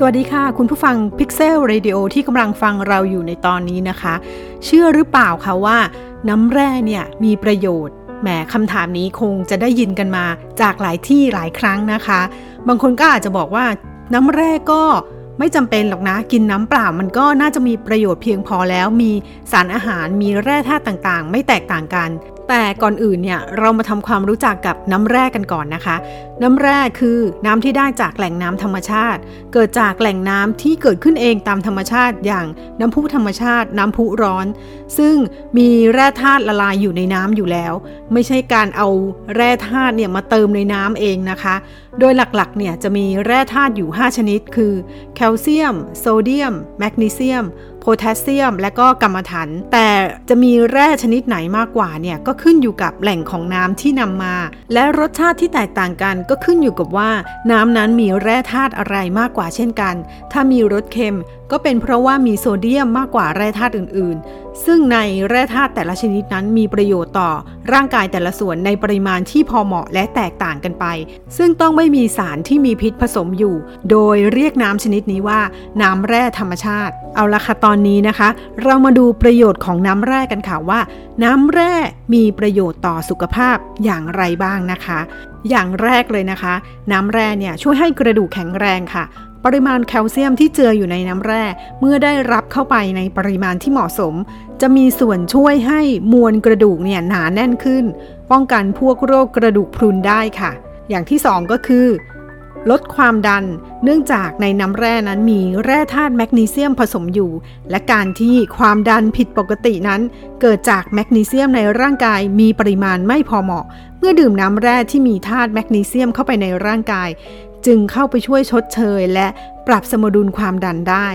สวัสดีค่ะคุณผู้ฟัง Pixel Radio ที่กำลังฟังเราอยู่ในตอนนี้นะคะเชื่อหรือเปล่าคะว่าน้ำแร่เนี่ยมีประโยชน์แหมคำถามนี้คงจะได้ยินกันมาจากหลายที่หลายครั้งนะคะบางคนก็อาจจะบอกว่าน้ำแร่ก็ไม่จำเป็นหรอกนะกินน้ำเปล่ามันก็น่าจะมีประโยชน์เพียงพอแล้วมีสารอาหารมีแร่ธาตุต่างๆไม่แตกต่างกันแต่ก่อนอื่นเนี่ยเรามาทำความรู้จักกับน้ำแร่กันก่อนนะคะน้ำแร่คือน้ำที่ได้จากแหล่งน้ำธรรมชาติเกิดจากแหล่งน้ำที่เกิดขึ้นเองตามธรรมชาติอย่างน้ำพุธรรมชาติน้ำพุร้อนซึ่งมีแร่ธาตุละลายอยู่ในน้ำอยู่แล้วไม่ใช่การเอาแร่ธาตุเนี่ยมาเติมในน้ำเองนะคะโดยหลักๆเนี่ยจะมีแร่ธาตุอยู่5ชนิดคือแคลเซียมโซเดียมแมกนีเซียมโพแทสเซียมและก็กำมะถันแต่จะมีแร่ชนิดไหนมากกว่าเนี่ยก็ขึ้นอยู่กับแหล่งของน้ำที่นำมาและรสชาติที่แตกต่างกันก็ขึ้นอยู่กับว่าน้ำนั้นมีแร่ธาตุอะไรมากกว่าเช่นกันถ้ามีรสเค็มก็เป็นเพราะว่ามีโซเดียมมากกว่าแร่ธาตุอื่นๆซึ่งในแร่ธาตุแต่ละชนิดนั้นมีประโยชน์ต่อร่างกายแต่ละส่วนในปริมาณที่พอเหมาะและแตกต่างกันไปซึ่งต้องไม่มีสารที่มีพิษผสมอยู่โดยเรียกน้ำชนิดนี้ว่าน้ำแร่ธรรมชาติเอาละค่ะตอนนี้นะคะเรามาดูประโยชน์ของน้ำแร่กันค่ะว่าน้ำแร่มีประโยชน์ต่อสุขภาพอย่างไรบ้างนะคะอย่างแรกเลยนะคะน้ำแร่เนี่ยช่วยให้กระดูกแข็งแรงค่ะปริมาณแคลเซียมที่เจืออยู่ในน้ำแร่เมื่อได้รับเข้าไปในปริมาณที่เหมาะสมจะมีส่วนช่วยให้มวลกระดูกเนี่ยหนาแน่นขึ้นป้องกันพวกโรคกระดูกพรุนได้ค่ะอย่างที่สองก็คือลดความดันเนื่องจากในน้ำแร่นั้นมีแร่ธาตุแมกนีเซียมผสมอยู่และการที่ความดันผิดปกตินั้นเกิดจากแมกนีเซียมในร่างกายมีปริมาณไม่พอเหมาะเมื่อดื่มน้ำแร่ที่มีธาตุแมกนีเซียมเข้าไปในร่างกายจึงเข้าไปช่วยชดเชยและปรับสมดุลความดันได้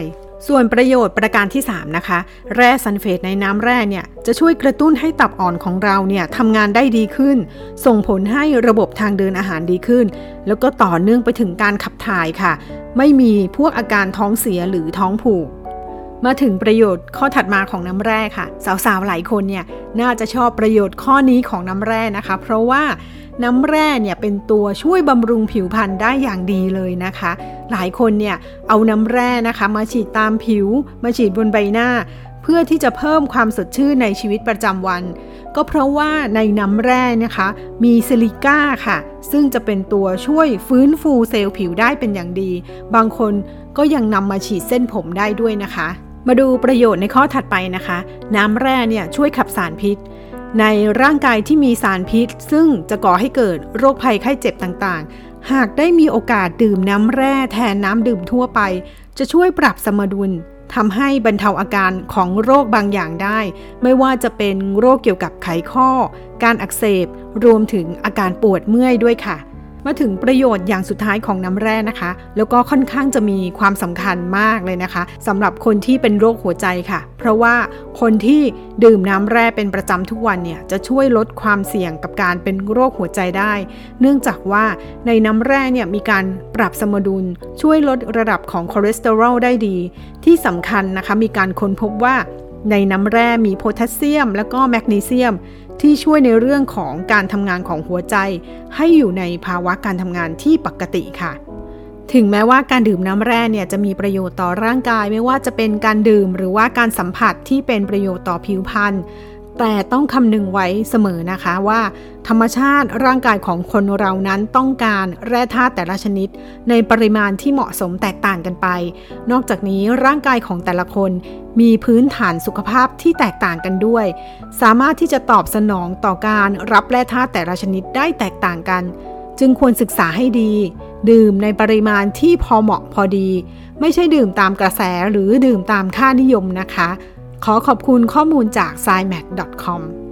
ส่วนประโยชน์ประการที่3นะคะแร่ซัลเฟตในน้ำแร่เนี่ยจะช่วยกระตุ้นให้ตับอ่อนของเราเนี่ยทำงานได้ดีขึ้นส่งผลให้ระบบทางเดินอาหารดีขึ้นแล้วก็ต่อเนื่องไปถึงการขับถ่ายค่ะไม่มีพวกอาการท้องเสียหรือท้องผูกมาถึงประโยชน์ข้อถัดมาของน้ำแร่ค่ะสาวๆหลายคนเนี่ยน่าจะชอบประโยชน์ข้อนี้ของน้ำแร่นะคะเพราะว่าน้ำแร่เนี่ยเป็นตัวช่วยบำรุงผิวพรรณได้อย่างดีเลยนะคะหลายคนเนี่ยเอาน้ำแร่นะคะมาฉีดตามผิวมาฉีดบนใบหน้าเพื่อที่จะเพิ่มความสดชื่นในชีวิตประจำวันก็เพราะว่าในน้ำแร่นะคะมีซิลิก้าค่ะซึ่งจะเป็นตัวช่วยฟื้นฟูเซลล์ผิวได้เป็นอย่างดีบางคนก็ยังนำมาฉีดเส้นผมได้ด้วยนะคะมาดูประโยชน์ในข้อถัดไปนะคะน้ำแร่เนี่ยช่วยขับสารพิษในร่างกายที่มีสารพิษซึ่งจะก่อให้เกิดโรคภัยไข้เจ็บต่างๆหากได้มีโอกาสดื่มน้ำแร่แทนน้ำดื่มทั่วไปจะช่วยปรับสมดุลทำให้บรรเทาอาการของโรคบางอย่างได้ไม่ว่าจะเป็นโรคเกี่ยวกับไขข้อการอักเสบรวมถึงอาการปวดเมื่อยด้วยค่ะมาถึงประโยชน์อย่างสุดท้ายของน้ำแร่นะคะแล้วก็ค่อนข้างจะมีความสำคัญมากเลยนะคะสำหรับคนที่เป็นโรคหัวใจค่ะเพราะว่าคนที่ดื่มน้ำแร่เป็นประจำทุกวันเนี่ยจะช่วยลดความเสี่ยงกับการเป็นโรคหัวใจได้เนื่องจากว่าในน้ำแร่เนี่ยมีการปรับสมดุลช่วยลดระดับของคอเลสเตอรอลได้ดีที่สำคัญนะคะมีการค้นพบว่าในน้ำแร่มีโพแทสเซียมและก็แมกนีเซียมที่ช่วยในเรื่องของการทำงานของหัวใจให้อยู่ในภาวะการทำงานที่ปกติค่ะถึงแม้ว่าการดื่มน้ำแร่เนี่ยจะมีประโยชน์ต่อร่างกายไม่ว่าจะเป็นการดื่มหรือว่าการสัมผัสที่เป็นประโยชน์ต่อผิวพรรณแต่ต้องคำนึงไว้เสมอนะคะว่าธรรมชาติร่างกายของคนเรานั้นต้องการแร่ธาตุแต่ละชนิดในปริมาณที่เหมาะสมแตกต่างกันไปนอกจากนี้ร่างกายของแต่ละคนมีพื้นฐานสุขภาพที่แตกต่างกันด้วยสามารถที่จะตอบสนองต่อการรับแร่ธาตุแต่ละชนิดได้แตกต่างกันจึงควรศึกษาให้ดีดื่มในปริมาณที่พอเหมาะพอดีไม่ใช่ดื่มตามกระแสหรือดื่มตามค่านิยมนะคะขอขอบคุณข้อมูลจาก sidemat.com